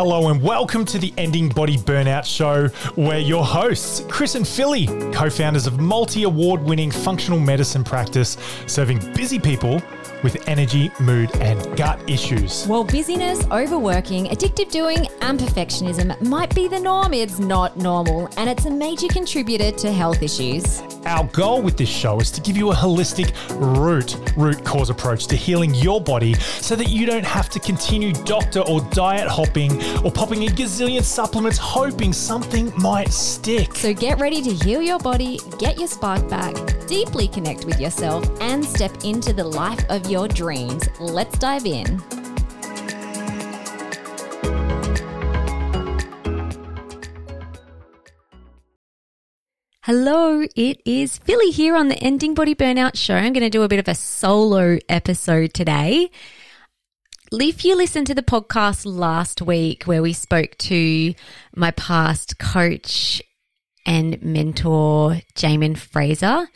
Hello and welcome to the Ending Body Burnout Show. We're your hosts, Chris and Filly, co-founders of multi-award-winning functional medicine practice, serving busy people with energy, mood, and gut issues. While busyness, overworking, addictive doing, and perfectionism might be the norm, it's not normal, and it's a major contributor to health issues. Our goal with this show is to give you a holistic root cause approach to healing your body so that you don't have to continue doctor or diet hopping or popping a gazillion supplements hoping something might stick. So get ready to heal your body, get your spark back, deeply connect with yourself, and step into the life of your dreams. Let's dive in. Hello, it is Filly here on the Ending Body Burnout Show. I'm going to do a bit of a solo episode today. If you listened to the podcast last week where we spoke to my past coach and mentor, Jaemin Frazer,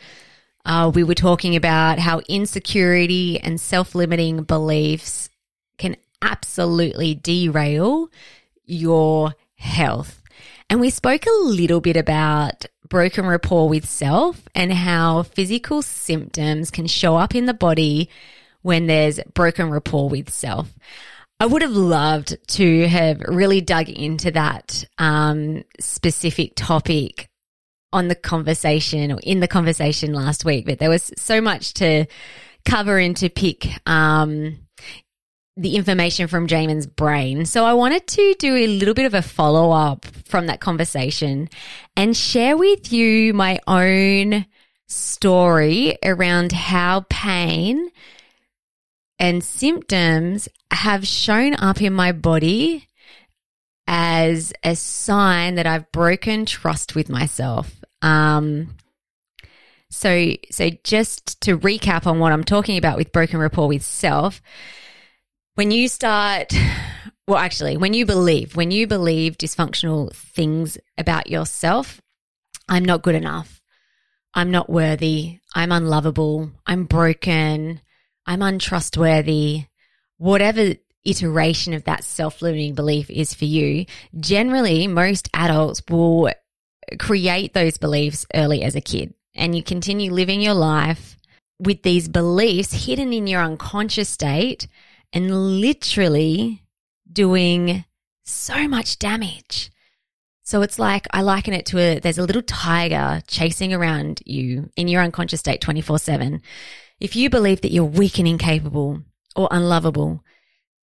we were talking about how insecurity and self-limiting beliefs can absolutely derail your health. And we spoke a little bit about broken rapport with self and how physical symptoms can show up in the body when there's broken rapport with self. I would have loved to have really dug into that specific topic on the conversation or in the conversation last week, but there was so much to cover and to pick the information from Jaemin's brain. So I wanted to do a little bit of a follow-up from that conversation and share with you my own story around how pain and symptoms have shown up in my body as a sign that I've broken trust with myself. So just to recap on what I'm talking about with broken rapport with self, when you believe dysfunctional things about yourself, I'm not good enough, I'm not worthy, I'm unlovable, I'm broken, I'm untrustworthy, whatever iteration of that self-limiting belief is for you, generally most adults will create those beliefs early as a kid, and you continue living your life with these beliefs hidden in your unconscious state and literally doing so much damage. So it's like, I liken it to there's a little tiger chasing around you in your unconscious state 24/7. If you believe that you're weak and incapable or unlovable,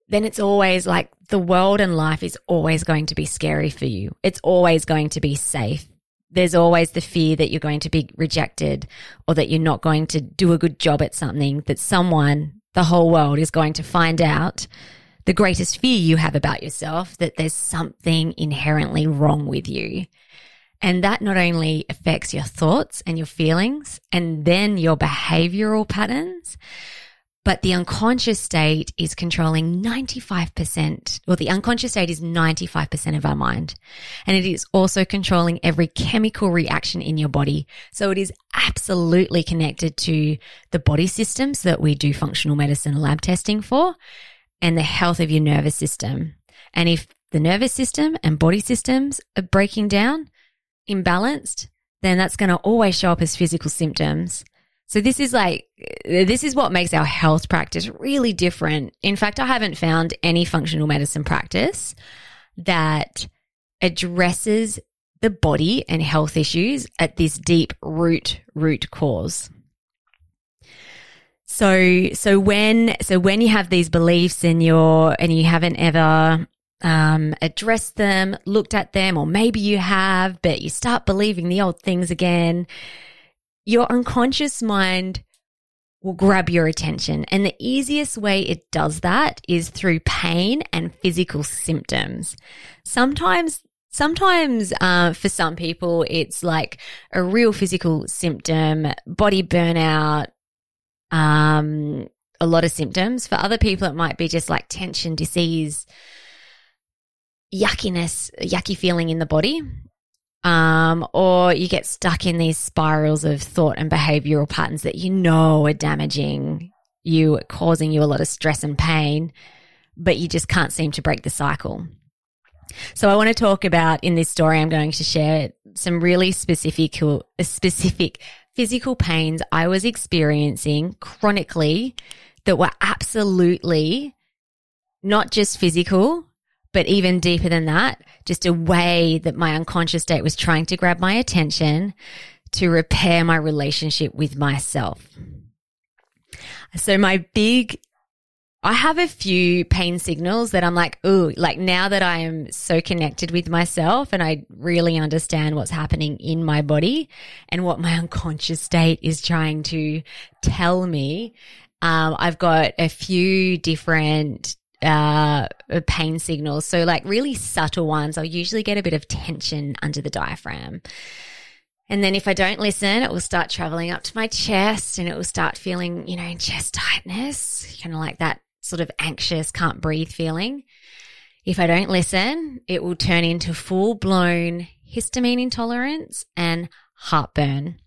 then it's always like the world and life is always going to be scary for you. It's always going to be safe. There's always the fear that you're going to be rejected or that you're not going to do a good job at something, that someone, the whole world is going to find out the greatest fear you have about yourself, that there's something inherently wrong with you. And that not only affects your thoughts and your feelings and then your behavioral patterns, but the unconscious state is controlling 95%. Well, the unconscious state is 95% of our mind. And it is also controlling every chemical reaction in your body. So it is absolutely connected to the body systems that we do functional medicine lab testing for and the health of your nervous system. And if the nervous system and body systems are breaking down, imbalanced, then that's going to always show up as physical symptoms. So this is what makes our health practice really different. In fact, I haven't found any functional medicine practice that addresses the body and health issues at this deep root cause. So when you have these beliefs and you haven't ever addressed them, looked at them, or maybe you have, but you start believing the old things again, your unconscious mind will grab your attention. And the easiest way it does that is through pain and physical symptoms. Sometimes, for some people, it's like a real physical symptom, body burnout, a lot of symptoms. For other people, it might be just like tension, disease, yucky feeling in the body. Or you get stuck in these spirals of thought and behavioral patterns that you know are damaging you, causing you a lot of stress and pain, but you just can't seem to break the cycle. So I want to talk about, in this story, I'm going to share some really specific physical pains I was experiencing chronically that were absolutely not just physical, but even deeper than that, just a way that my unconscious state was trying to grab my attention to repair my relationship with myself. So I have a few pain signals that I'm like, ooh, like now that I am so connected with myself and I really understand what's happening in my body and what my unconscious state is trying to tell me, I've got a few different pain signals. So like really subtle ones, I'll usually get a bit of tension under the diaphragm. And then if I don't listen, it will start traveling up to my chest and it will start feeling, you know, chest tightness, kind of like that sort of anxious, can't breathe feeling. If I don't listen, it will turn into full-blown histamine intolerance and heartburn.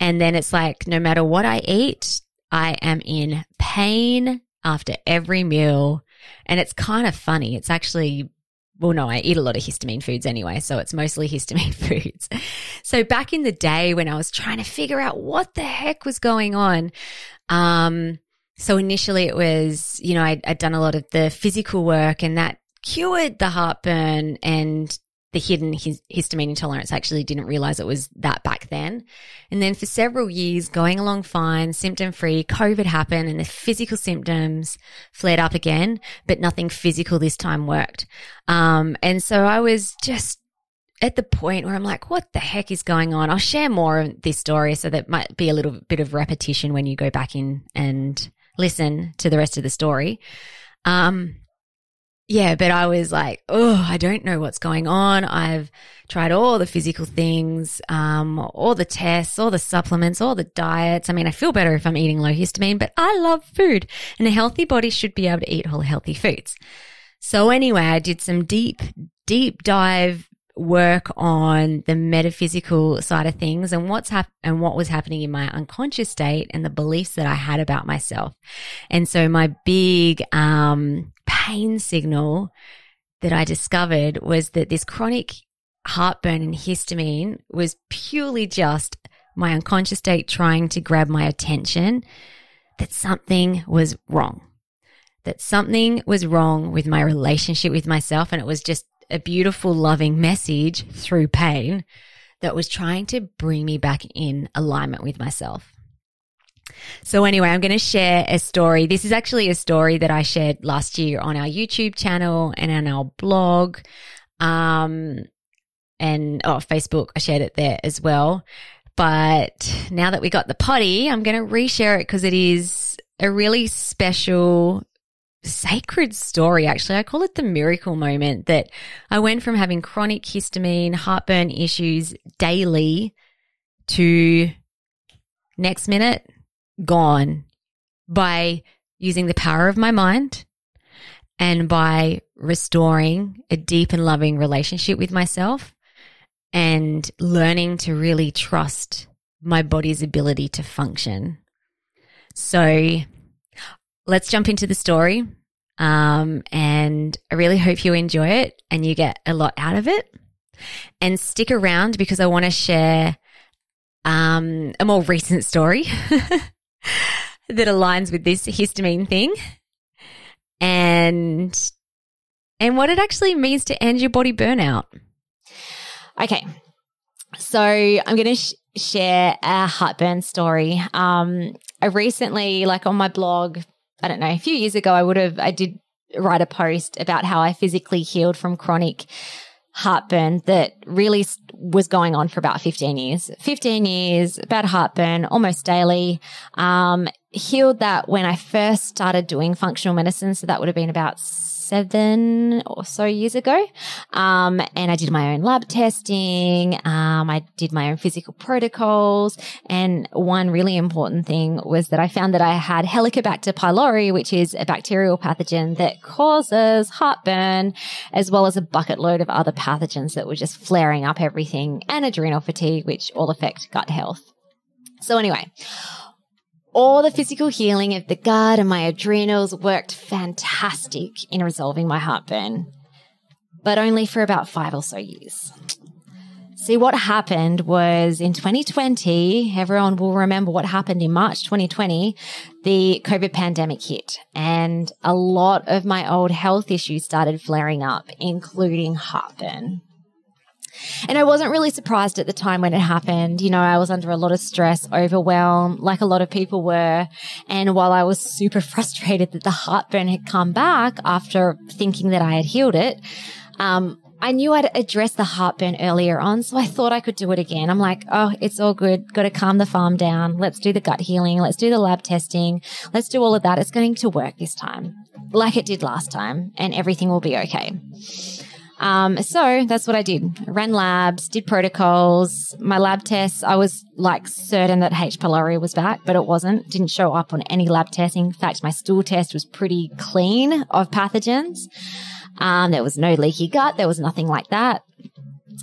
And then it's like no matter what I eat, I am in pain after every meal. And it's kind of funny. It's actually... well, no, I eat a lot of histamine foods anyway, so it's mostly histamine foods. So back in the day when I was trying to figure out what the heck was going on, so initially it was, you know, I'd done a lot of the physical work and that cured the heartburn and the hidden histamine intolerance. I actually didn't realize it was that back then. And then for several years, going along fine, symptom-free, COVID happened and the physical symptoms flared up again, but nothing physical this time worked. And so I was just at the point where I'm like, what the heck is going on? I'll share more of this story so that might be a little bit of repetition when you go back in and listen to the rest of the story. Yeah, but I was like, oh, I don't know what's going on. I've tried all the physical things, all the tests, all the supplements, all the diets. I mean, I feel better if I'm eating low histamine, but I love food and a healthy body should be able to eat all healthy foods. So anyway, I did some deep dive work on the metaphysical side of things and what was happening in my unconscious state and the beliefs that I had about myself. And so my big, pain signal that I discovered was that this chronic heartburn and histamine was purely just my unconscious state trying to grab my attention that something was wrong, with my relationship with myself. And it was just a beautiful, loving message through pain that was trying to bring me back in alignment with myself. So anyway, I'm going to share a story. This is actually a story that I shared last year on our YouTube channel and on our blog, and Facebook. I shared it there as well. But now that we got the potty, I'm going to reshare it because it is a really special, sacred story. Actually, I call it the miracle moment that I went from having chronic histamine, heartburn issues daily to next minute, gone, by using the power of my mind and by restoring a deep and loving relationship with myself and learning to really trust my body's ability to function. So let's jump into the story, and I really hope you enjoy it and you get a lot out of it. And stick around because I want to share a more recent story that aligns with this histamine thing and what it actually means to end your body burnout. Okay, so I'm going to share a heartburn story. I recently, like on my blog, I don't know, a few years ago, I did write a post about how I physically healed from chronic heartburn that really was going on for about 15 years, bad heartburn almost daily. Healed that when I first started doing functional medicine. So that would have been about 7 or so years ago. And I did my own lab testing. I did my own physical protocols. And one really important thing was that I found that I had Helicobacter pylori, which is a bacterial pathogen that causes heartburn, as well as a bucket load of other pathogens that were just flaring up everything, and adrenal fatigue, which all affect gut health. So anyway, all the physical healing of the gut and my adrenals worked fantastic in resolving my heartburn. but only for about 5 or so years. See, what happened was in 2020, everyone will remember what happened in March 2020, the COVID pandemic hit and a lot of my old health issues started flaring up, including heartburn. And I wasn't really surprised at the time when it happened. You know, I was under a lot of stress, overwhelm, like a lot of people were. And while I was super frustrated that the heartburn had come back after thinking that I had healed it, I knew I'd addressed the heartburn earlier on, so I thought I could do it again. I'm like, oh, it's all good. Got to calm the farm down. Let's do the gut healing. Let's do the lab testing. Let's do all of that. It's going to work this time, like it did last time, and everything will be okay. So that's what I did. I ran labs, did protocols, my lab tests. I was like certain that H. pylori was back, but it wasn't. Didn't show up on any lab testing. In fact, my stool test was pretty clean of pathogens. There was no leaky gut. There was nothing like that.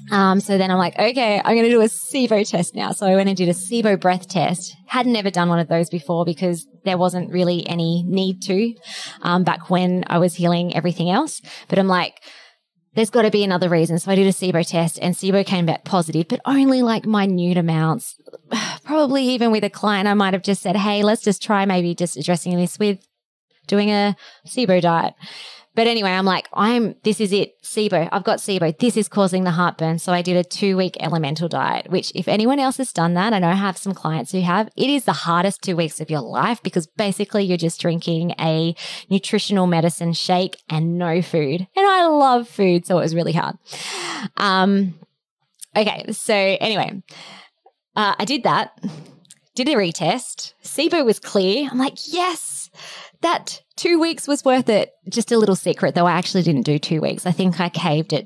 So then I'm like, okay, I'm going to do a SIBO test now. So I went and did a SIBO breath test. Had never done one of those before because there wasn't really any need to, back when I was healing everything else. But I'm like, there's got to be another reason. So I did a SIBO test and SIBO came back positive, but only like minute amounts. Probably even with a client, I might have just said, hey, let's just try maybe just addressing this with doing a SIBO diet. But anyway, I'm like, this is it, SIBO. I've got SIBO. This is causing the heartburn. So I did a 2-week elemental diet, which if anyone else has done that, I know I have some clients who have, it is the hardest 2 weeks of your life because basically you're just drinking a nutritional medicine shake and no food. And I love food, so it was really hard. Okay, so anyway, I did that, did a retest. SIBO was clear. I'm like, yes, that 2 weeks was worth it. Just a little secret though, I actually didn't do 2 weeks. I think I caved at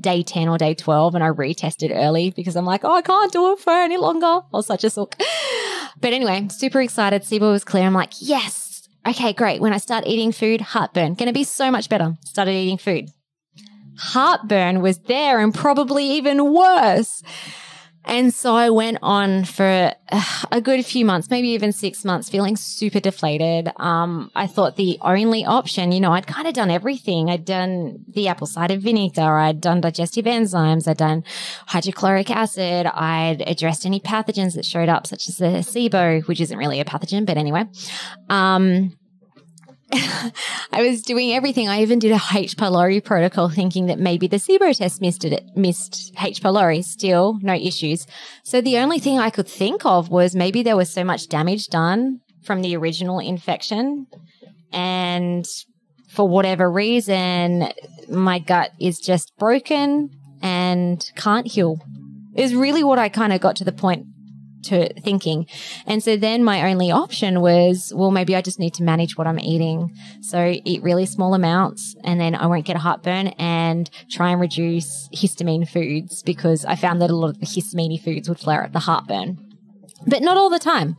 day 10 or day 12 and I retested early because I'm like, oh, I can't do it for any longer. Or such a sook. But anyway, super excited. SIBO was clear. I'm like, yes. Okay, great. When I start eating food, heartburn. Going to be so much better. Started eating food. Heartburn was there and probably even worse. And so I went on for a good few months, maybe even 6 months, feeling super deflated. I thought the only option, you know, I'd kind of done everything. I'd done the apple cider vinegar. I'd done digestive enzymes. I'd done hydrochloric acid. I'd addressed any pathogens that showed up, such as the SIBO, which isn't really a pathogen, but anyway. I was doing everything. I even did a H. pylori protocol thinking that maybe the SIBO test missed H. pylori, still no issues. So the only thing I could think of was maybe there was so much damage done from the original infection and for whatever reason, my gut is just broken and can't heal is really what I kind of got to the point to thinking. And so then my only option was, well, maybe I just need to manage what I'm eating. So eat really small amounts and then I won't get a heartburn and try and reduce histamine foods because I found that a lot of the histamine foods would flare up the heartburn, but not all the time,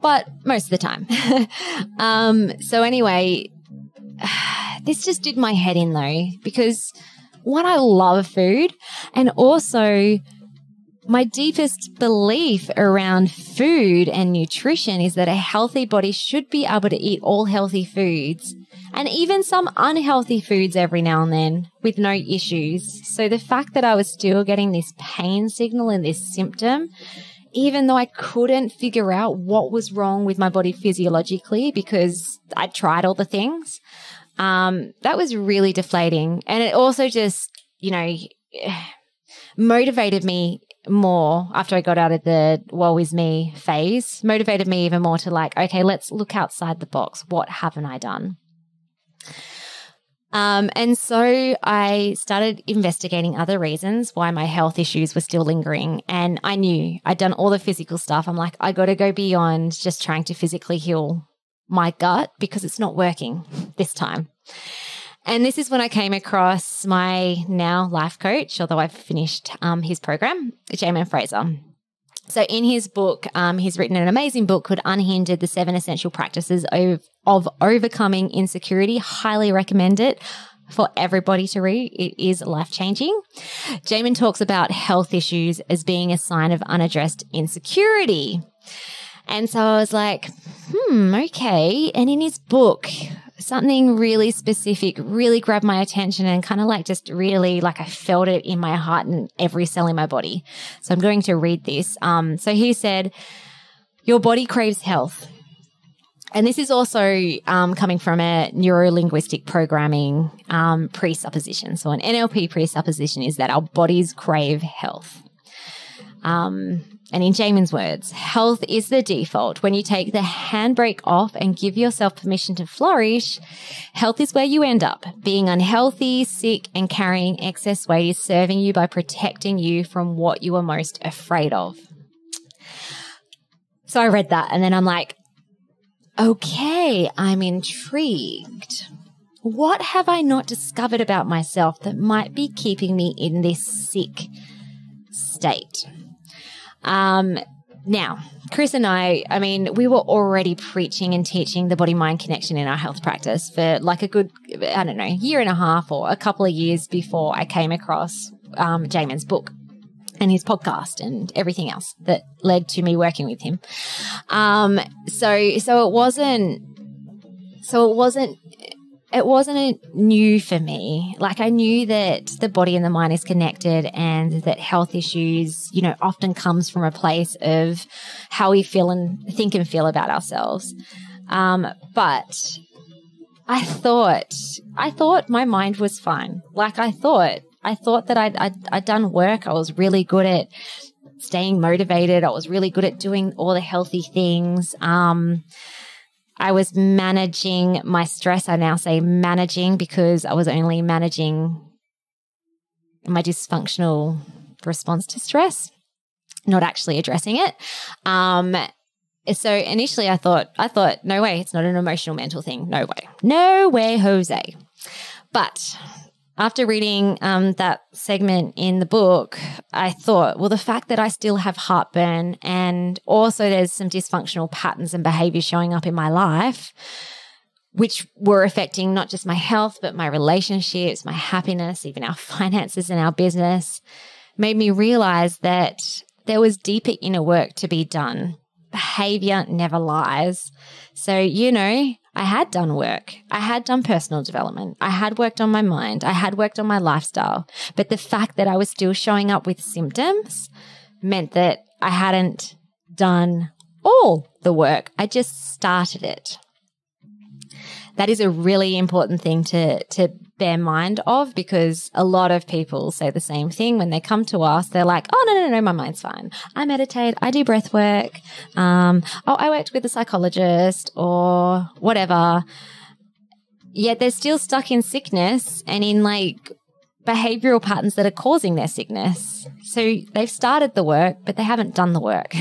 but most of the time. So anyway, this just did my head in though, because one, I love food and also my deepest belief around food and nutrition is that a healthy body should be able to eat all healthy foods and even some unhealthy foods every now and then with no issues. So the fact that I was still getting this pain signal and this symptom, even though I couldn't figure out what was wrong with my body physiologically because I tried all the things, that was really deflating. And it also just, you know, motivated me more after I got out of the woe is me phase, motivated me even more to like, okay, let's look outside the box. What haven't I done? And so I started investigating other reasons why my health issues were still lingering. And I knew I'd done all the physical stuff. I'm like, I got to go beyond just trying to physically heal my gut because it's not working this time. And this is when I came across my now life coach, although I've finished his program, Jaemin Frazer. So in his book, he's written an amazing book called Unhindered, The 7 Essential Practices of Overcoming Insecurity. Highly recommend it for everybody to read. It is life-changing. Jaemin talks about health issues as being a sign of unaddressed insecurity. And so I was like, okay. And in his book, something really specific really grabbed my attention and kind of like just really like I felt it in my heart and every cell in my body. So I'm going to read this. So he said, your body craves health. And this is also coming from a neuro-linguistic programming presupposition. So an NLP presupposition is that our bodies crave health. And in Jaemin's words, health is the default. When you take the handbrake off and give yourself permission to flourish, health is where you end up. Being unhealthy, sick, and carrying excess weight is serving you by protecting you from what you are most afraid of. So I read that and then I'm like, okay, I'm intrigued. What have I not discovered about myself that might be keeping me in this sick state? Now, Chris and I mean, we were already preaching and teaching the body-mind connection in our health practice for like a good, I don't know, year and a half or a couple of years before I came across Jaemin's book and his podcast and everything else that led to me working with him. So it wasn't new for me. Like I knew that the body and the mind is connected and that health issues, you know, often comes from a place of how we feel and think and feel about ourselves. But I thought my mind was fine. Like I thought that I'd done work. I was really good at staying motivated. I was really good at doing all the healthy things. I was managing my stress. I now say managing because I was only managing my dysfunctional response to stress, not actually addressing it. So initially I thought, no way, it's not an emotional mental thing. No way. No way, Jose. But after reading that segment in the book, I thought, well, the fact that I still have heartburn and also there's some dysfunctional patterns and behavior showing up in my life, which were affecting not just my health, but my relationships, my happiness, even our finances and our business, made me realize that there was deeper inner work to be done. Behavior never lies. So, you know, I had done work. I had done personal development. I had worked on my mind. I had worked on my lifestyle. But the fact that I was still showing up with symptoms meant that I hadn't done all the work. I just started it. That is a really important thing to bear mind of, because a lot of people say the same thing when they come to us. They're like, oh, no, my mind's fine. I meditate. I do breath work. I worked with a psychologist or whatever. Yet they're still stuck in sickness and in like behavioral patterns that are causing their sickness. So they've started the work, but they haven't done the work.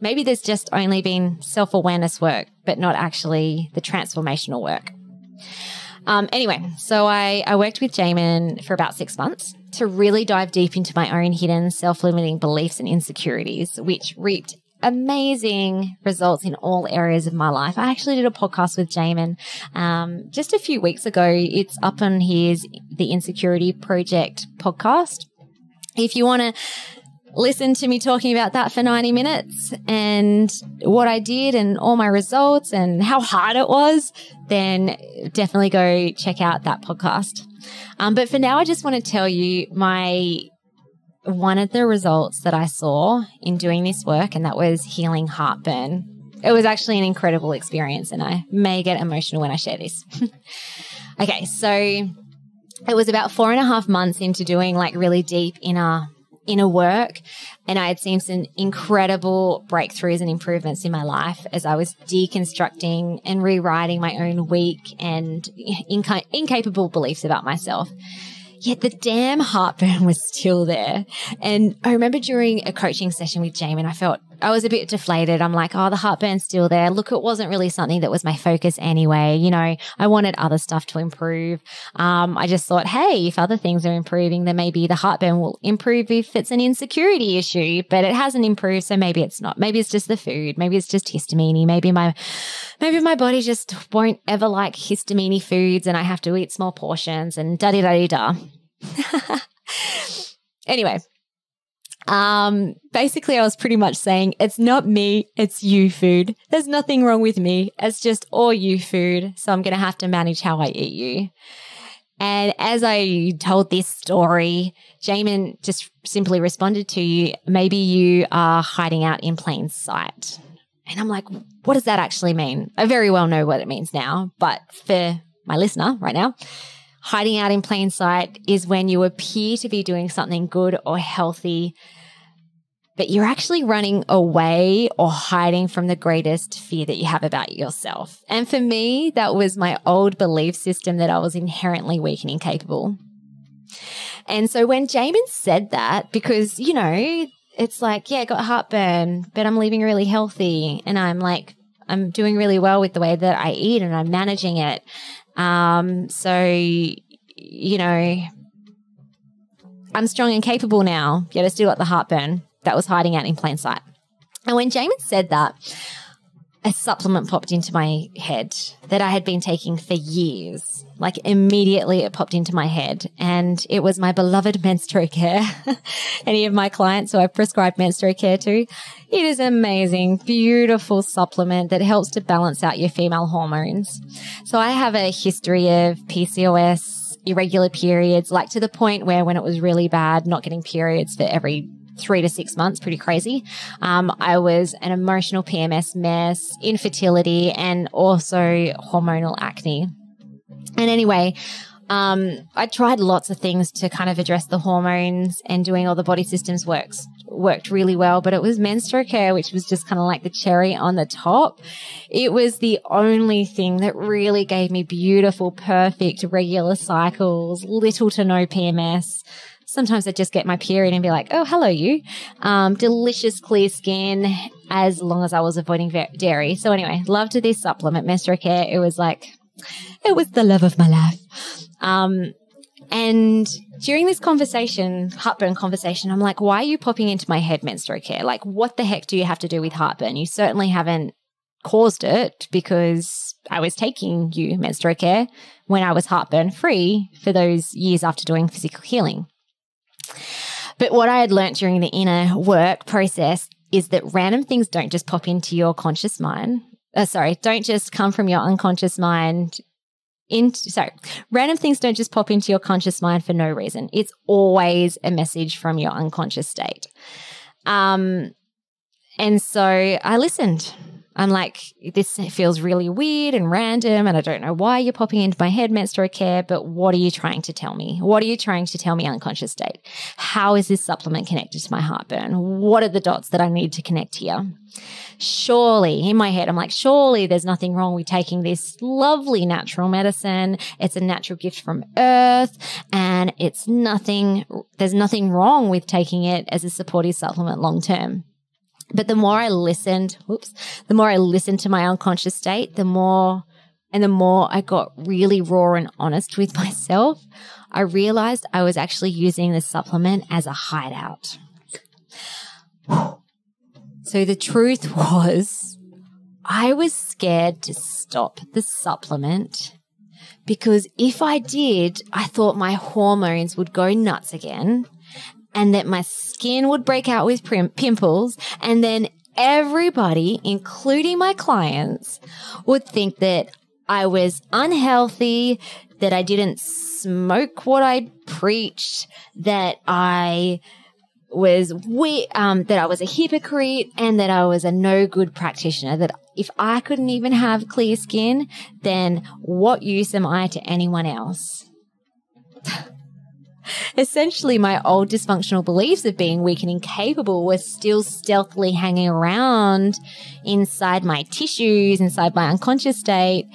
Maybe there's just only been self-awareness work, but not actually the transformational work. Anyway, so I worked with Jaemin for about 6 months to really dive deep into my own hidden self-limiting beliefs and insecurities, which reaped amazing results in all areas of my life. I actually did a podcast with Jaemin just a few weeks ago. It's up on his The Insecurity Project podcast. If you want to listen to me talking about that for 90 minutes and what I did and all my results and how hard it was, then definitely go check out that podcast. But for now, I just want to tell you one of the results that I saw in doing this work, and that was healing heartburn. It was actually an incredible experience, and I may get emotional when I share this. Okay, so it was about 4.5 months into doing like really deep inner work, and I had seen some incredible breakthroughs and improvements in my life as I was deconstructing and rewriting my own weak and incapable beliefs about myself. Yet the damn heartburn was still there. And I remember during a coaching session with Jaemin, I was a bit deflated. I'm like, oh, the heartburn's still there. Look, it wasn't really something that was my focus anyway. You know, I wanted other stuff to improve. I just thought, hey, if other things are improving, then maybe the heartburn will improve if it's an insecurity issue, but it hasn't improved. So maybe it's not. Maybe it's just the food. Maybe it's just histamine. Maybe my body just won't ever like histamine foods and I have to eat small portions and da-di-da-di-da. Anyway. Basically, I was pretty much saying, it's not me, it's you food. There's nothing wrong with me. It's just all you food. So I'm going to have to manage how I eat you. And as I told this story, Jaemin just simply responded to you, maybe you are hiding out in plain sight. And I'm like, what does that actually mean? I very well know what it means now, but for my listener right now, hiding out in plain sight is when you appear to be doing something good or healthy, but you're actually running away or hiding from the greatest fear that you have about yourself. And for me, that was my old belief system that I was inherently weak and incapable. And so when Jaemin said that, because, you know, it's like, yeah, I got heartburn, but I'm living really healthy. And I'm like, I'm doing really well with the way that I eat and I'm managing it. So, you know, I'm strong and capable now, yet I still got the heartburn that was hiding out in plain sight. And when Jaemin said that, a supplement popped into my head that I had been taking for years. Like immediately it popped into my head, and it was my beloved MenstruCare. Any of my clients who I prescribed MenstruCare to, it is an amazing, beautiful supplement that helps to balance out your female hormones. So I have a history of PCOS, irregular periods, like to the point where when it was really bad, not getting periods for every 3 to 6 months, pretty crazy. I was an emotional PMS mess, infertility, and also hormonal acne. And anyway, I tried lots of things to kind of address the hormones, and doing all the body systems worked really well, but it was MenstruCare, which was just kind of like the cherry on the top. It was the only thing that really gave me beautiful, perfect, regular cycles, little to no PMS. Sometimes I just get my period and be like, oh, hello, you. Delicious, clear skin, as long as I was avoiding dairy. So anyway, loved this supplement, MenstruCare. It was like, it was the love of my life. And during this conversation, heartburn conversation, I'm like, why are you popping into my head, MenstruCare? Like, what the heck do you have to do with heartburn? You certainly haven't caused it, because I was taking you, MenstruCare, when I was heartburn free for those years after doing physical healing. But what I had learned during the inner work process is that random things don't just pop into your conscious mind. Don't just come from your unconscious mind. Random things don't just pop into your conscious mind for no reason. It's always a message from your unconscious state. And so I listened. I'm like, this feels really weird and random, and I don't know why you're popping into my head, MenstruCare, but what are you trying to tell me? What are you trying to tell me, unconscious state? How is this supplement connected to my heartburn? What are the dots that I need to connect here? Surely, in my head, I'm like, surely there's nothing wrong with taking this lovely natural medicine. It's a natural gift from Earth, and there's nothing wrong with taking it as a supportive supplement long term. But the more I listened, to my unconscious state, the more I got really raw and honest with myself, I realized I was actually using this supplement as a hideout. So the truth was, I was scared to stop the supplement, because if I did, I thought my hormones would go nuts again, and that my skin would break out with pimples, and then everybody, including my clients, would think that I was unhealthy, that I didn't smoke what I preached, that I was that I was a hypocrite, and that I was a no good practitioner, that if I couldn't even have clear skin, then what use am I to anyone else? Essentially, my old dysfunctional beliefs of being weak and incapable were still stealthily hanging around inside my tissues, inside my unconscious state,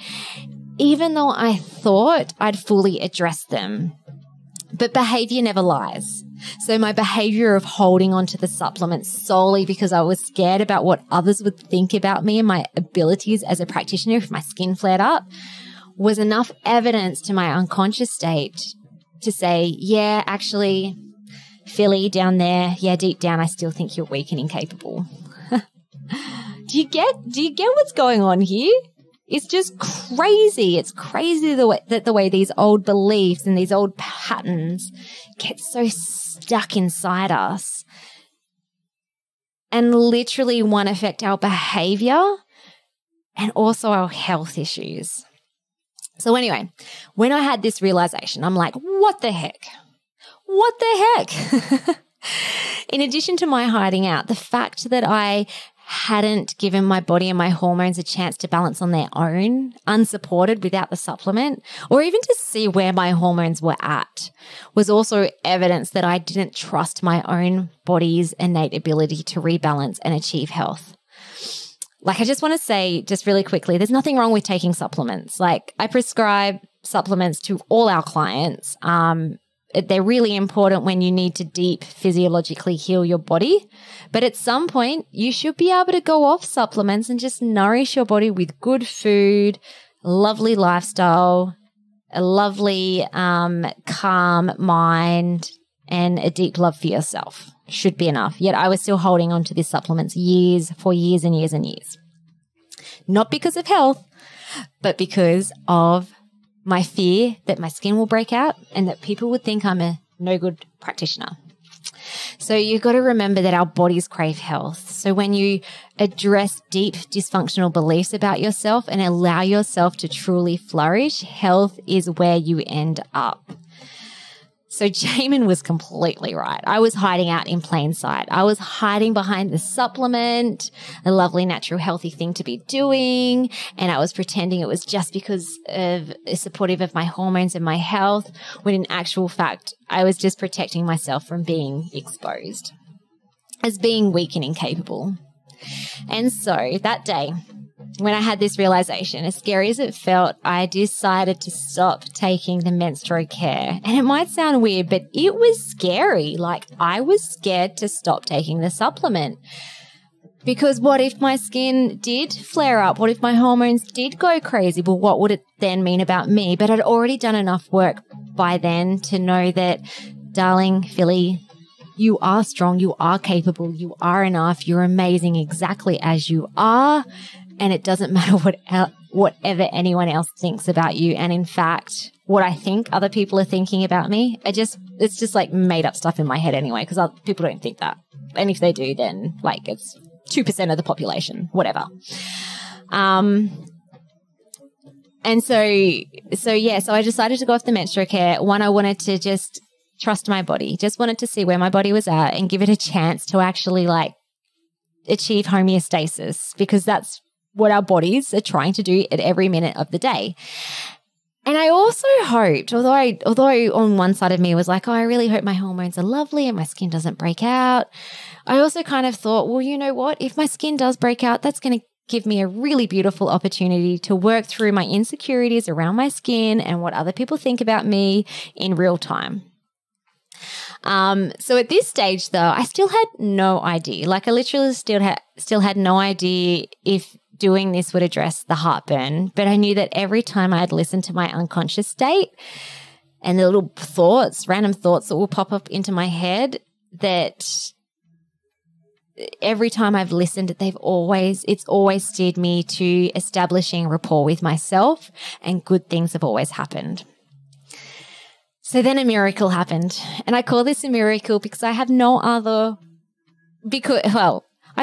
even though I thought I'd fully addressed them. But behavior never lies. So my behavior of holding onto the supplement solely because I was scared about what others would think about me and my abilities as a practitioner if my skin flared up was enough evidence to my unconscious state to say, yeah, actually, Filly down there, yeah, deep down, I still think you're weak and incapable. Do you get what's going on here? It's just crazy. It's crazy the way these old beliefs and these old patterns get so stuck inside us and literally one affect our behavior and also our health issues. So anyway, when I had this realization, I'm like, what the heck? What the heck? In addition to my hiding out, the fact that I hadn't given my body and my hormones a chance to balance on their own, unsupported without the supplement, or even to see where my hormones were at, was also evidence that I didn't trust my own body's innate ability to rebalance and achieve health. Like, I just want to say just really quickly, there's nothing wrong with taking supplements. Like, I prescribe supplements to all our clients. They're really important when you need to deep physiologically heal your body. But at some point, you should be able to go off supplements and just nourish your body with good food, lovely lifestyle, a lovely calm mind, and a deep love for yourself. Should be enough. Yet I was still holding on to these supplements for years and years. Not because of health, but because of my fear that my skin will break out and that people would think I'm a no good practitioner. So you've got to remember that our bodies crave health. So when you address deep dysfunctional beliefs about yourself and allow yourself to truly flourish, health is where you end up. So Jaemin was completely right. I was hiding out in plain sight. I was hiding behind the supplement, a lovely, natural, healthy thing to be doing. And I was pretending it was just because of supportive of my hormones and my health, when in actual fact, I was just protecting myself from being exposed as being weak and incapable. And so that day, when I had this realization, as scary as it felt, I decided to stop taking the menstrual care. And it might sound weird, but it was scary. Like, I was scared to stop taking the supplement. Because what if my skin did flare up? What if my hormones did go crazy? Well, what would it then mean about me? But I'd already done enough work by then to know that, darling Filly, you are strong, you are capable, you are enough, you're amazing exactly as you are. And it doesn't matter whatever anyone else thinks about you. And in fact, what I think other people are thinking about me, it's just like made up stuff in my head anyway, because people don't think that. And if they do, then like it's 2% of the population, whatever. So I decided to go off the menstrual care. One, I wanted to just trust my body, just wanted to see where my body was at and give it a chance to actually like achieve homeostasis, because that's what our bodies are trying to do at every minute of the day. And I also hoped, although on one side of me was like, oh, I really hope my hormones are lovely and my skin doesn't break out, I also kind of thought, well, you know what? If my skin does break out, that's going to give me a really beautiful opportunity to work through my insecurities around my skin and what other people think about me in real time. So at this stage though, I still had no idea. Like, I literally still had no idea if doing this would address the heartburn, but I knew that every time I'd listened to my unconscious state and the little thoughts, random thoughts that will pop up into my head, that every time I've listened, it's always steered me to establishing rapport with myself, and good things have always happened. So then a miracle happened, and I call this a miracle because I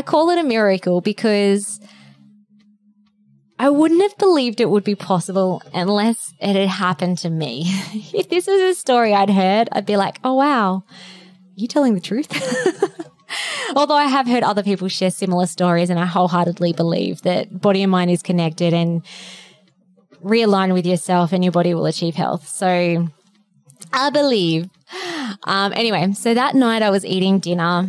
call it a miracle because I wouldn't have believed it would be possible unless it had happened to me. If this was a story I'd heard, I'd be like, oh, wow, are you telling the truth? Although I have heard other people share similar stories, and I wholeheartedly believe that body and mind is connected, and realign with yourself and your body will achieve health. So I believe. Anyway, so that night I was eating dinner,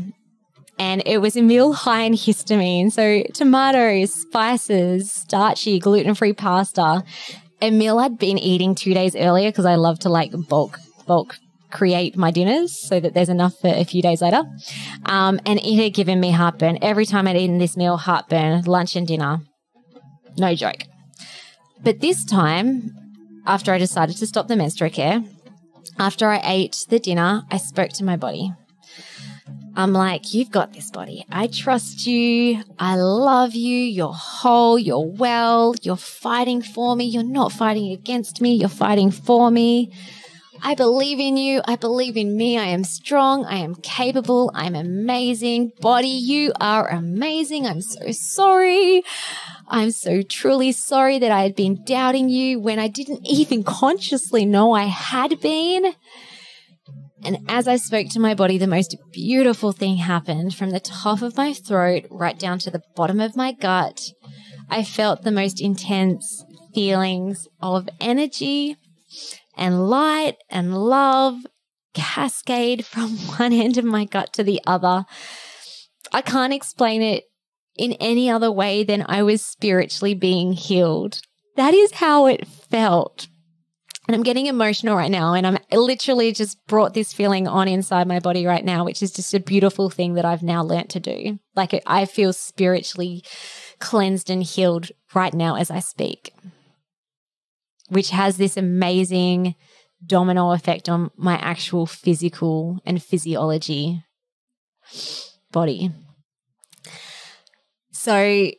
and it was a meal high in histamine. So tomatoes, spices, starchy, gluten-free pasta, a meal I'd been eating 2 days earlier because I love to like bulk create my dinners so that there's enough for a few days later. And it had given me heartburn. Every time I'd eaten this meal, heartburn, lunch and dinner. No joke. But this time, after I decided to stop the menstrual care, after I ate the dinner, I spoke to my body. I'm like, you've got this, body. I trust you. I love you. You're whole. You're well. You're fighting for me. You're not fighting against me. You're fighting for me. I believe in you. I believe in me. I am strong. I am capable. I'm amazing. Body, you are amazing. I'm so sorry. I'm so truly sorry that I had been doubting you when I didn't even consciously know I had been. And as I spoke to my body, the most beautiful thing happened. From the top of my throat right down to the bottom of my gut, I felt the most intense feelings of energy and light and love cascade from one end of my gut to the other. I can't explain it in any other way than I was spiritually being healed. That is how it felt. And I'm getting emotional right now, and I'm literally just brought this feeling on inside my body right now, which is just a beautiful thing that I've now learnt to do. Like, I feel spiritually cleansed and healed right now as I speak, which has this amazing domino effect on my actual physical and physiology body. So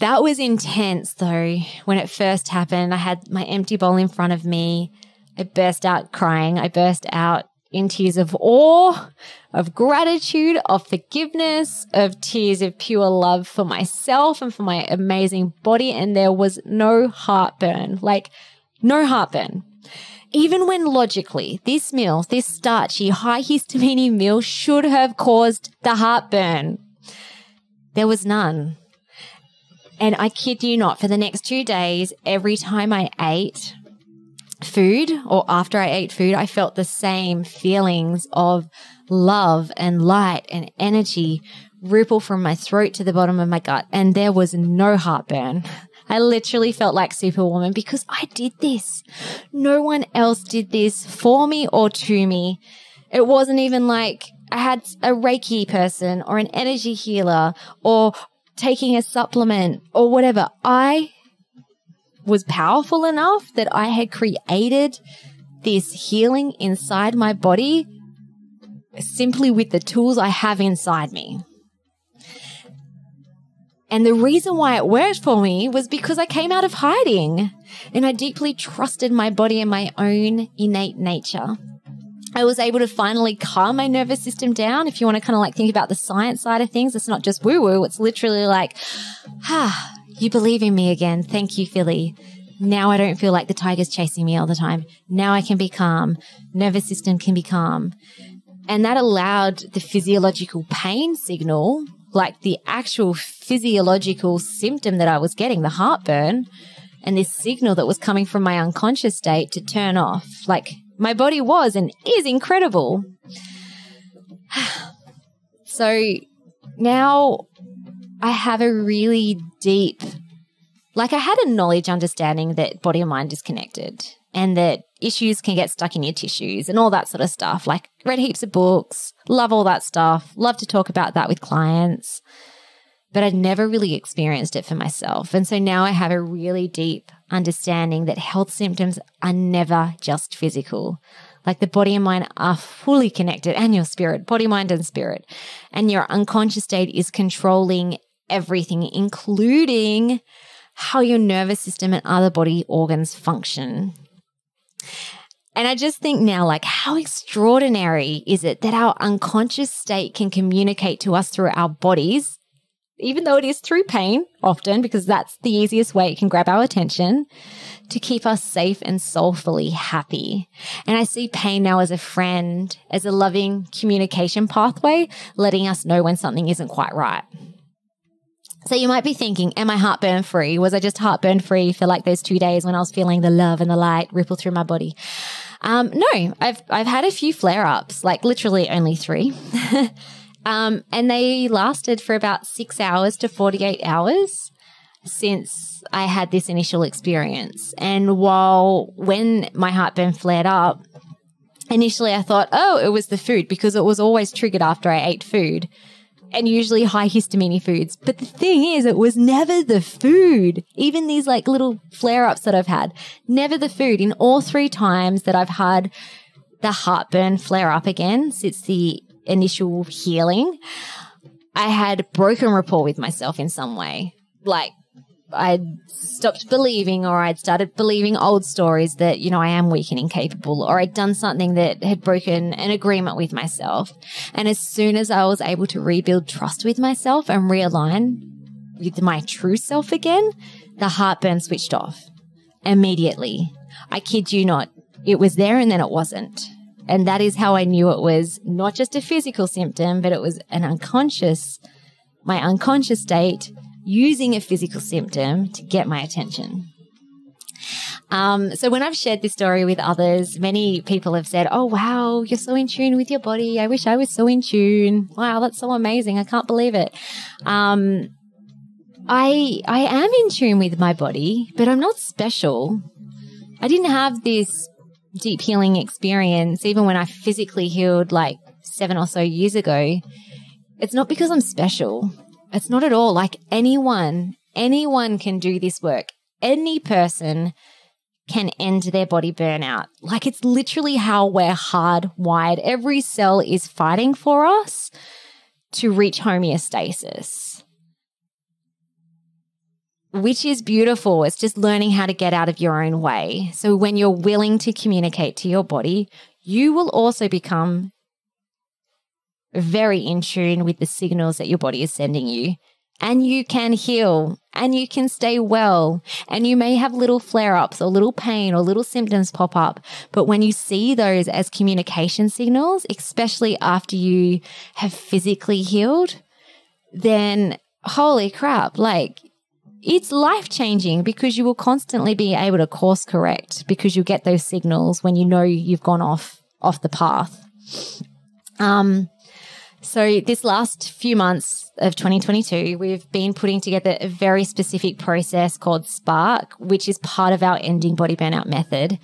that was intense though. When it first happened, I had my empty bowl in front of me. I burst out crying. I burst out in tears of awe, of gratitude, of forgiveness, of tears of pure love for myself and for my amazing body. And there was no heartburn, like no heartburn. Even when logically this meal, this starchy, high histamine meal should have caused the heartburn, there was none. And I kid you not, for the next 2 days, every time I ate food or after I ate food, I felt the same feelings of love and light and energy ripple from my throat to the bottom of my gut. And there was no heartburn. I literally felt like Superwoman because I did this. No one else did this for me or to me. It wasn't even like I had a Reiki person or an energy healer or taking a supplement or whatever. I was powerful enough that I had created this healing inside my body simply with the tools I have inside me. And the reason why it worked for me was because I came out of hiding and I deeply trusted my body and my own innate nature. I was able to finally calm my nervous system down. If you want to kind of like think about the science side of things, it's not just woo-woo. It's literally like, you believe in me again. Thank you, Filly. Now I don't feel like the tiger's chasing me all the time. Now I can be calm. Nervous system can be calm. And that allowed the physiological pain signal, like the actual physiological symptom that I was getting, the heartburn, and this signal that was coming from my unconscious state to turn off. Like, my body was and is incredible. So now I have a really deep, like I had a knowledge understanding that body and mind is connected and that issues can get stuck in your tissues and all that sort of stuff. Like, read heaps of books, love all that stuff, love to talk about that with clients, but I'd never really experienced it for myself. And so now I have a really deep understanding that health symptoms are never just physical. Like, the body and mind are fully connected, and your spirit, body, mind, and spirit. And your unconscious state is controlling everything, including how your nervous system and other body organs function. And I just think now, like, how extraordinary is it that our unconscious state can communicate to us through our bodies, even though it is through pain often, because that's the easiest way it can grab our attention, to keep us safe and soulfully happy. And I see pain now as a friend, as a loving communication pathway, letting us know when something isn't quite right. So you might be thinking, am I heartburn free? Was I just heartburn free for like those 2 days when I was feeling the love and the light ripple through my body? No, I've had a few flare-ups, like literally only 3. And they lasted for about 6 hours to 48 hours since I had this initial experience. And when my heartburn flared up, initially I thought, oh, it was the food, because it was always triggered after I ate food, and usually high histamine foods. But the thing is, it was never the food. Even these like little flare-ups that I've had, never the food. In all 3 times that I've had the heartburn flare up again since the initial healing, I had broken rapport with myself in some way. Like, I'd stopped believing, or I'd started believing old stories that, you know, I am weak and incapable, or I'd done something that had broken an agreement with myself. And as soon as I was able to rebuild trust with myself and realign with my true self again, the heartburn switched off immediately. I kid you not. It was there and then it wasn't. And that is how I knew it was not just a physical symptom, but it was an unconscious, my unconscious state using a physical symptom to get my attention. So when I've shared this story with others, many people have said, "Oh, wow, you're so in tune with your body. I wish I was so in tune. Wow, that's so amazing. I can't believe it." I am in tune with my body, but I'm not special. I didn't have this deep healing experience, even when I physically healed like 7 or so years ago. It's not because I'm special. It's not at all. Like anyone can do this work. Any person can end their body burnout. Like, it's literally how we're hardwired. Every cell is fighting for us to reach homeostasis, which is beautiful. It's just learning how to get out of your own way. So when you're willing to communicate to your body, you will also become very in tune with the signals that your body is sending you. And you can heal, and you can stay well, and you may have little flare-ups or little pain or little symptoms pop up. But when you see those as communication signals, especially after you have physically healed, then holy crap, like, it's life-changing, because you will constantly be able to course correct, because you get those signals when you know you've gone off the path. So this last few months of 2022, we've been putting together a very specific process called Spark, which is part of our Ending Body Burnout method,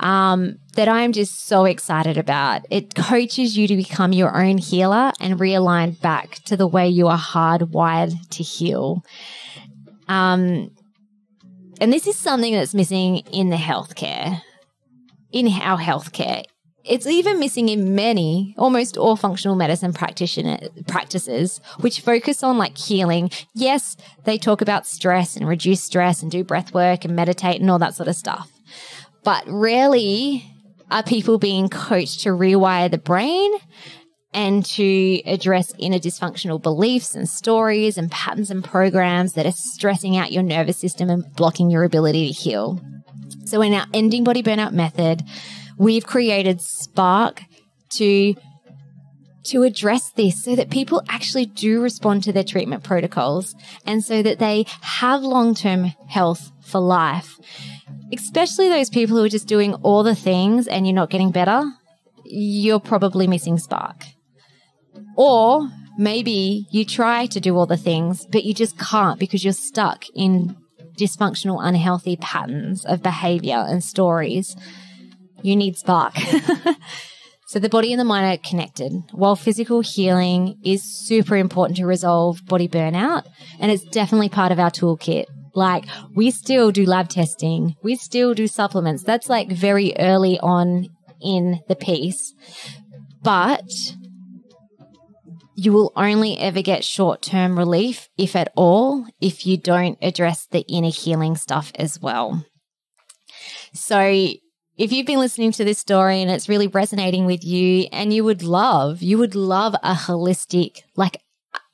that I'm just so excited about. It coaches you to become your own healer and realign back to the way you are hardwired to heal. And this is something that's missing in the healthcare, in our healthcare. It's even missing in many, almost all functional medicine practices, which focus on like healing. Yes, they talk about stress and reduce stress and do breath work and meditate and all that sort of stuff. But rarely are people being coached to rewire the brain and to address inner dysfunctional beliefs and stories and patterns and programs that are stressing out your nervous system and blocking your ability to heal. So in our Ending Body Burnout method, we've created Spark to address this, so that people actually do respond to their treatment protocols, and so that they have long-term health for life, especially those people who are just doing all the things and you're not getting better. You're probably missing Spark. Or maybe you try to do all the things, but you just can't, because you're stuck in dysfunctional, unhealthy patterns of behavior and stories. You need Spark. So the body and the mind are connected. While physical healing is super important to resolve body burnout, and it's definitely part of our toolkit. Like, we still do lab testing. We still do supplements. That's like very early on in the piece. But you will only ever get short-term relief, if at all, if you don't address the inner healing stuff as well. So if you've been listening to this story and it's really resonating with you, and you would love a holistic, like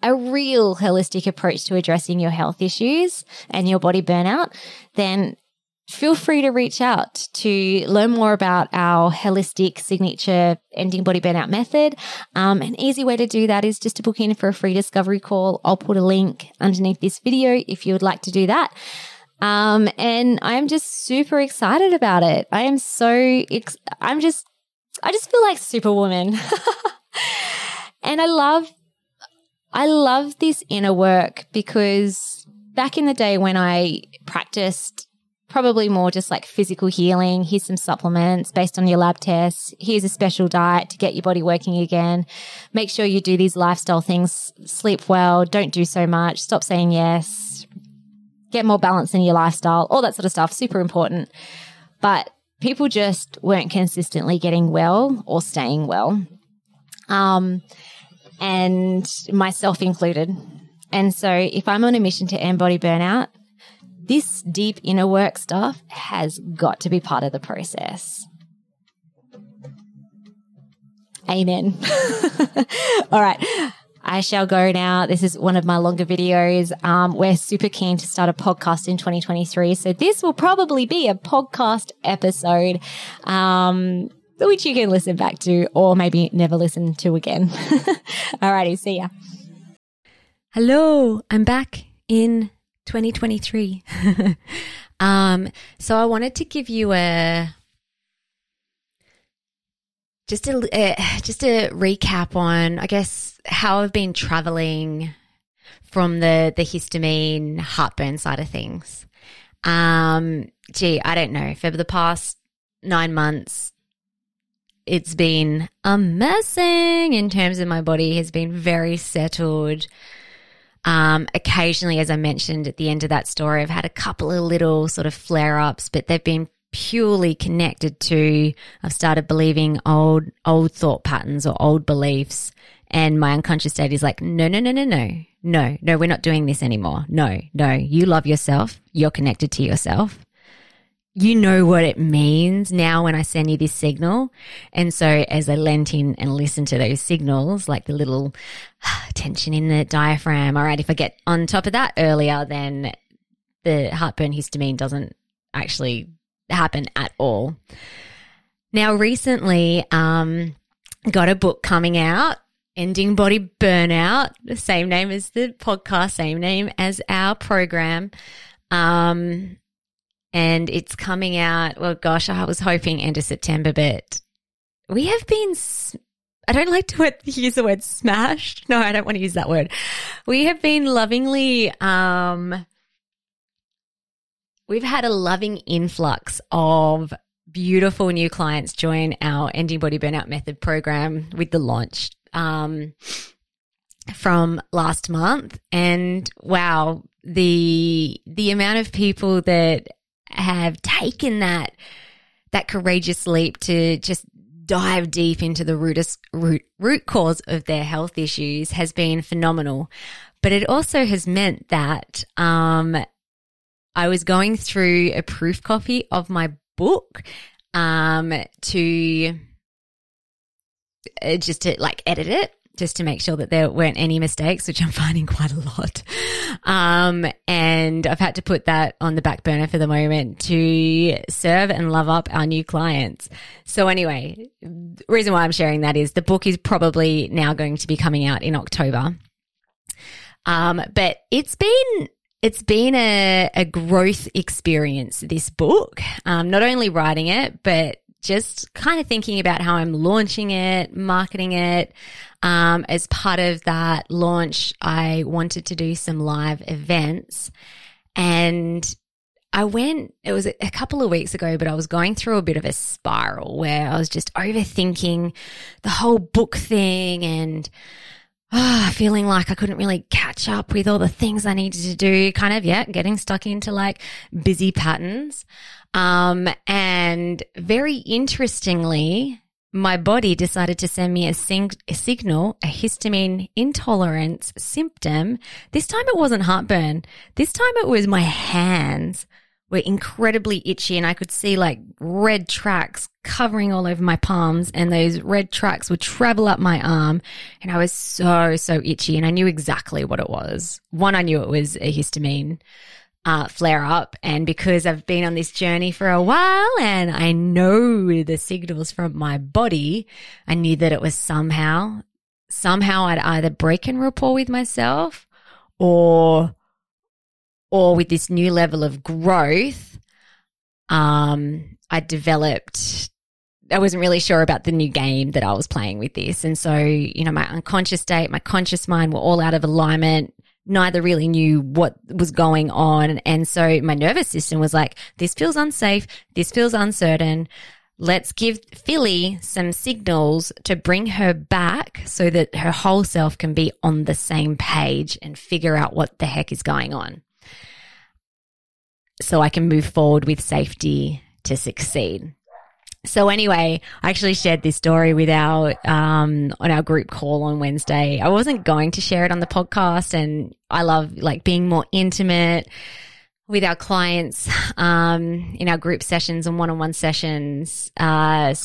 a real holistic approach to addressing your health issues and your body burnout, then feel free to reach out to learn more about our holistic signature Ending Body Burnout method. An easy way to do that is just to book in for a free discovery call. I'll put a link underneath this video if you would like to do that. And I'm just super excited about it. I just feel like Superwoman. And I love this inner work, because back in the day when I practiced probably more just like physical healing, here's some supplements based on your lab tests, here's a special diet to get your body working again, make sure you do these lifestyle things, sleep well, don't do so much, stop saying yes, get more balance in your lifestyle, all that sort of stuff, super important. But people just weren't consistently getting well or staying well, and myself included. And so if I'm on a mission to end body burnout, This deep inner work stuff has got to be part of the process. Amen. All right. I shall go now. This is one of my longer videos. We're super keen to start a podcast in 2023. So this will probably be a podcast episode, which you can listen back to or maybe never listen to again. Alrighty, see ya. Hello, I'm back in 2023. So I wanted to give you just a recap on, I guess, how I've been traveling from the histamine heartburn side of things. I don't know. For the past 9 months, it's been amazing in terms of my body has been very settled. Occasionally, as I mentioned at the end of that story, I've had a couple of little sort of flare-ups, but they've been purely connected to I've started believing old thought patterns or old beliefs, and my unconscious state is like, no, we're not doing this anymore. No, you love yourself. You're connected to yourself. You know what it means now when I send you this signal. And so as I leant in and listened to those signals, like the little tension in the diaphragm, all right, if I get on top of that earlier, then the heartburn histamine doesn't actually happen at all. Now recently, got a book coming out, Ending Body Burnout, the same name as the podcast, same name as our program. And it's coming out, well, gosh, I was hoping end of September, but we have been, I don't like to use the word smashed. No, I don't want to use that word. We have been lovingly, we've had a loving influx of beautiful new clients join our Ending Body Burnout Method program with the launch from last month. And wow, the amount of people that have taken that courageous leap to just dive deep into the root cause of their health issues has been phenomenal. But it also has meant that I was going through a proof copy of my book to like edit it, just to make sure that there weren't any mistakes, which I'm finding quite a lot. And I've had to put that on the back burner for the moment to serve and love up our new clients. So anyway, the reason why I'm sharing that is the book is probably now going to be coming out in October. But it's been a growth experience, this book, not only writing it, but just kind of thinking about how I'm launching it, marketing it. As part of that launch, I wanted to do some live events, and it was a couple of weeks ago, but I was going through a bit of a spiral where I was just overthinking the whole book thing and feeling like I couldn't really catch up with all the things I needed to do, kind of, getting stuck into like busy patterns. And very interestingly, my body decided to send me a signal, a histamine intolerance symptom. This time it wasn't heartburn. This time it was my hands were incredibly itchy, and I could see like red tracks covering all over my palms, and those red tracks would travel up my arm, and I was so itchy, and I knew exactly what it was. One, I knew it was a histamine flare-up, and because I've been on this journey for a while and I know the signals from my body, I knew that it was somehow I'd either broken rapport with myself or with this new level of growth, I wasn't really sure about the new game that I was playing with this. And so, my unconscious state, my conscious mind were all out of alignment. Neither really knew what was going on. And so my nervous system was like, this feels unsafe. This feels uncertain. Let's give Filly some signals to bring her back so that her whole self can be on the same page and figure out what the heck is going on, so I can move forward with safety to succeed. So anyway, I actually shared this story with our on our group call on Wednesday. I wasn't going to share it on the podcast, and I love like being more intimate with our clients in our group sessions and one-on-one sessions. But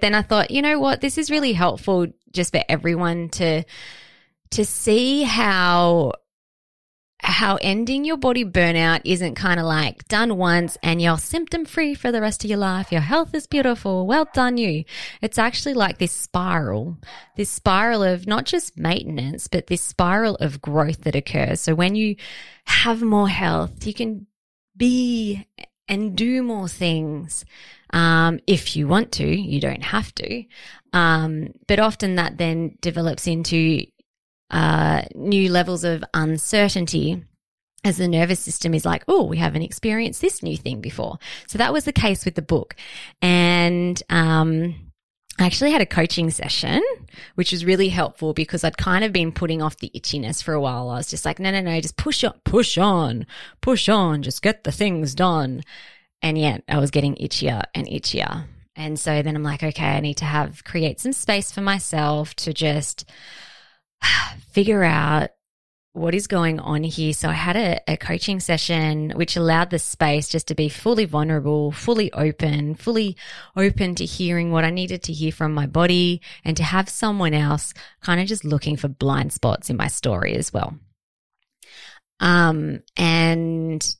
then I thought, you know what, this is really helpful just for everyone to see how ending your body burnout isn't kind of like done once and you're symptom-free for the rest of your life. Your health is beautiful. Well done you. It's actually like this spiral of not just maintenance, but this spiral of growth that occurs. So when you have more health, you can be and do more things if you want to. You don't have to. But often that then develops into new levels of uncertainty as the nervous system is like, oh, we haven't experienced this new thing before. So that was the case with the book. And I actually had a coaching session, which was really helpful because I'd kind of been putting off the itchiness for a while. I was just like, no, just push on, just get the things done. And yet I was getting itchier and itchier. And so then I'm like, okay, I need to create some space for myself to just figure out what is going on here. So I had a coaching session which allowed the space just to be fully vulnerable, fully open to hearing what I needed to hear from my body and to have someone else kind of just looking for blind spots in my story as well. And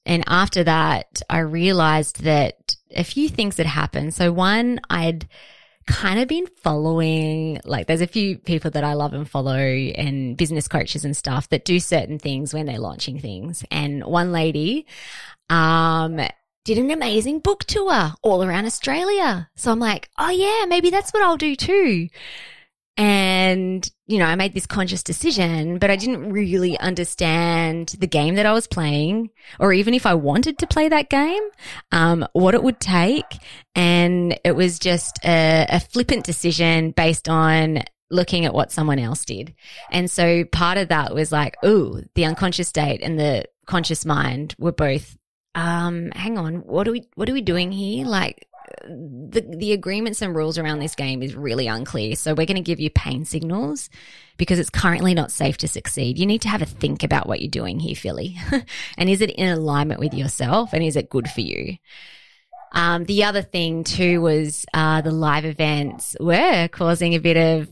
after that, I realized that a few things had happened. So one, I'd kind of been following, like there's a few people that I love and follow and business coaches and stuff that do certain things when they're launching things. And one lady did an amazing book tour all around Australia. So I'm like, oh yeah, maybe that's what I'll do too. And, you know, I made this conscious decision, but I didn't really understand the game that I was playing, or even if I wanted to play that game, what it would take. And it was just a flippant decision based on looking at what someone else did. And so part of that was like, ooh, the unconscious state and the conscious mind were both, hang on, what are we doing here? Like, the agreements and rules around this game is really unclear. So we're going to give you pain signals because it's currently not safe to succeed. You need to have a think about what you're doing here, Philly. And is it in alignment with yourself and is it good for you? The other thing too was the live events were causing a bit of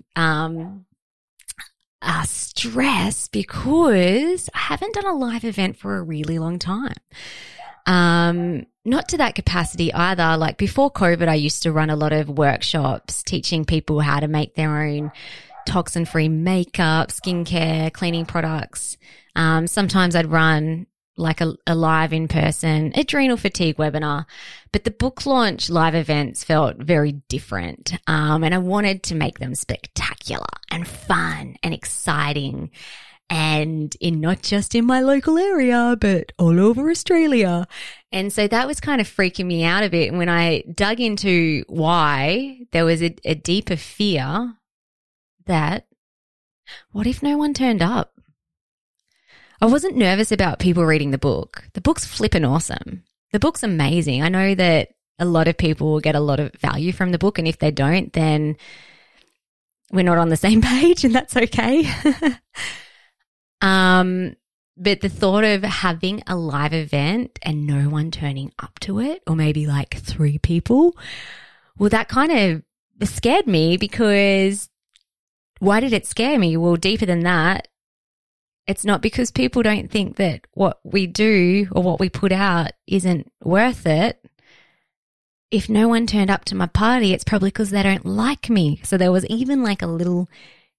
stress because I haven't done a live event for a really long time. Not to that capacity either. Like before COVID, I used to run a lot of workshops teaching people how to make their own toxin-free makeup, skincare, cleaning products. Sometimes I'd run like a live in-person adrenal fatigue webinar, but the book launch live events felt very different. And I wanted to make them spectacular and fun and exciting, and in not just in my local area, but all over Australia. And so that was kind of freaking me out a bit. And when I dug into why, there was a deeper fear that what if no one turned up? I wasn't nervous about people reading the book. The book's flipping awesome. The book's amazing. I know that a lot of people will get a lot of value from the book. And if they don't, then we're not on the same page and that's okay. But the thought of having a live event and no one turning up to it, or maybe like 3 people, well, that kind of scared me because why did it scare me? Well, deeper than that, it's not because people don't think that what we do or what we put out isn't worth it. If no one turned up to my party, it's probably because they don't like me. So there was even like a little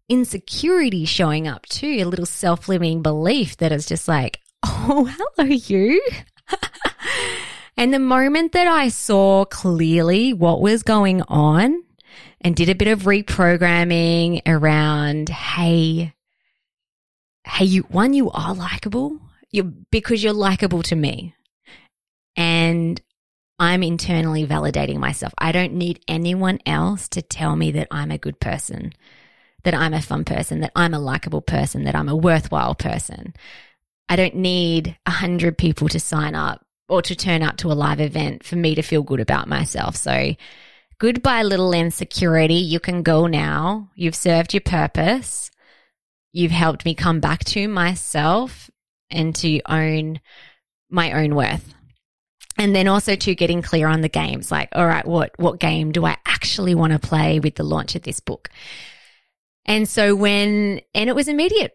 insecurity showing up too, a little self-limiting belief that it's just like, oh, hello you. And the moment that I saw clearly what was going on and did a bit of reprogramming around, hey, you are likable, because you're likable to me. And I'm internally validating myself. I don't need anyone else to tell me that I'm a good person, that I'm a fun person, that I'm a likable person, that I'm a worthwhile person. I don't need 100 people to sign up or to turn up to a live event for me to feel good about myself. So goodbye, little insecurity. You can go now. You've served your purpose. You've helped me come back to myself and to own my own worth. And then also to getting clear on the games, like, all right, what game do I actually want to play with the launch of this book? And so and it was immediate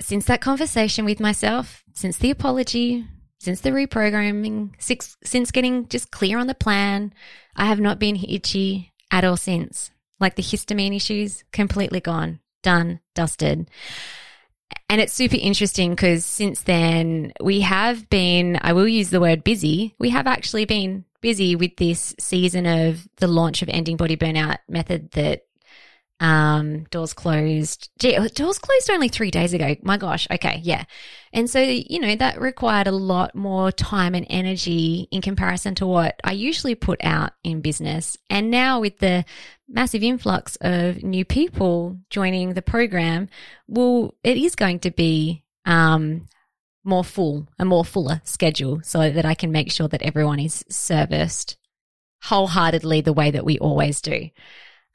since that conversation with myself, since the apology, since the reprogramming, since getting just clear on the plan, I have not been itchy at all since. Like the histamine issues, completely gone, done, dusted. And it's super interesting because since then we have been, I will use the word busy, we have actually been busy with this season of the launch of Ending Body Burnout Method that doors closed. Gee, doors closed only 3 days ago. My gosh. Okay. Yeah. And so, that required a lot more time and energy in comparison to what I usually put out in business. And now with the massive influx of new people joining the program, well, it is going to be a more fuller schedule so that I can make sure that everyone is serviced wholeheartedly the way that we always do.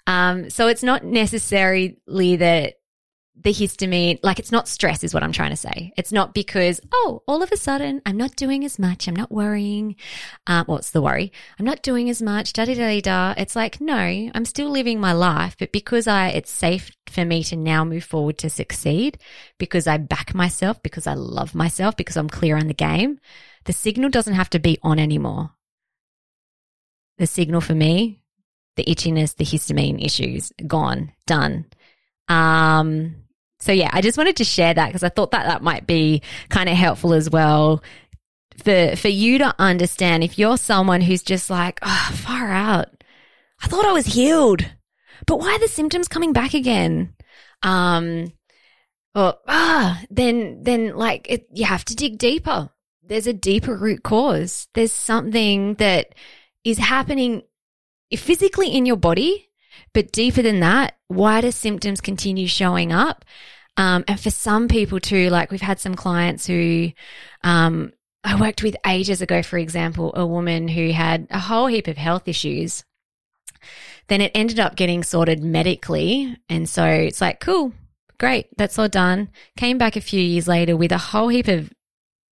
So it's not necessarily that the histamine, like it's not stress is what I'm trying to say. It's not because, all of a sudden I'm not doing as much. I'm not worrying. What's the worry? I'm not doing as much. It's like, no, I'm still living my life, but because it's safe for me to now move forward to succeed, because I back myself, because I love myself, because I'm clear on the game, the signal doesn't have to be on anymore. The signal for me, the itchiness, the histamine issues, gone, done. So yeah, I just wanted to share that because I thought that might be kind of helpful as well for you to understand if you're someone who's just like, far out. I thought I was healed, but why are the symptoms coming back again? Then you have to dig deeper. There's a deeper root cause. There's something that is happening physically in your body, but deeper than that, why do symptoms continue showing up? And for some people too, like we've had some clients who I worked with ages ago, for example, a woman who had a whole heap of health issues. Then it ended up getting sorted medically. And so it's like, cool, great, that's all done. Came back a few years later with a whole heap of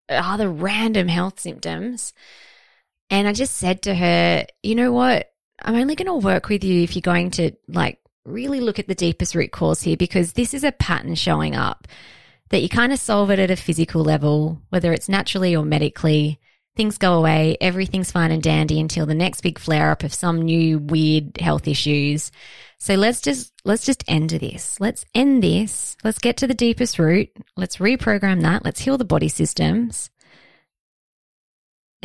other random health symptoms. And I just said to her, you know what? I'm only going to work with you if you're going to like really look at the deepest root cause here, because this is a pattern showing up that you kind of solve it at a physical level, whether it's naturally or medically, things go away, everything's fine and dandy until the next big flare up of some new weird health issues. So let's just end this. Let's end this. Let's get to the deepest root. Let's reprogram that. Let's heal the body systems.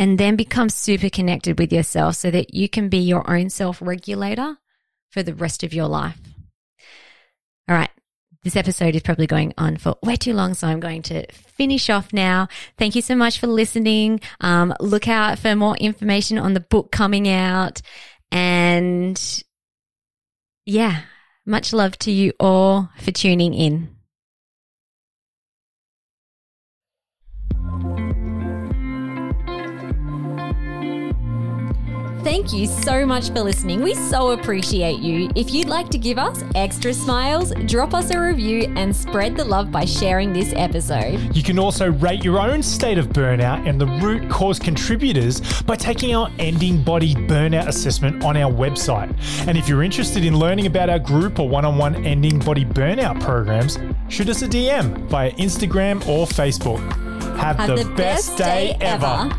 And then become super connected with yourself so that you can be your own self-regulator for the rest of your life. All right. This episode is probably going on for way too long, so I'm going to finish off now. Thank you so much for listening. Look out for more information on the book coming out. And yeah, much love to you all for tuning in. Thank you so much for listening. We so appreciate you. If you'd like to give us extra smiles, drop us a review and spread the love by sharing this episode. You can also rate your own state of burnout and the root cause contributors by taking our Ending Body Burnout assessment on our website. And if you're interested in learning about our group or one-on-one Ending Body Burnout programs, shoot us a DM via Instagram or Facebook. Have the best day ever.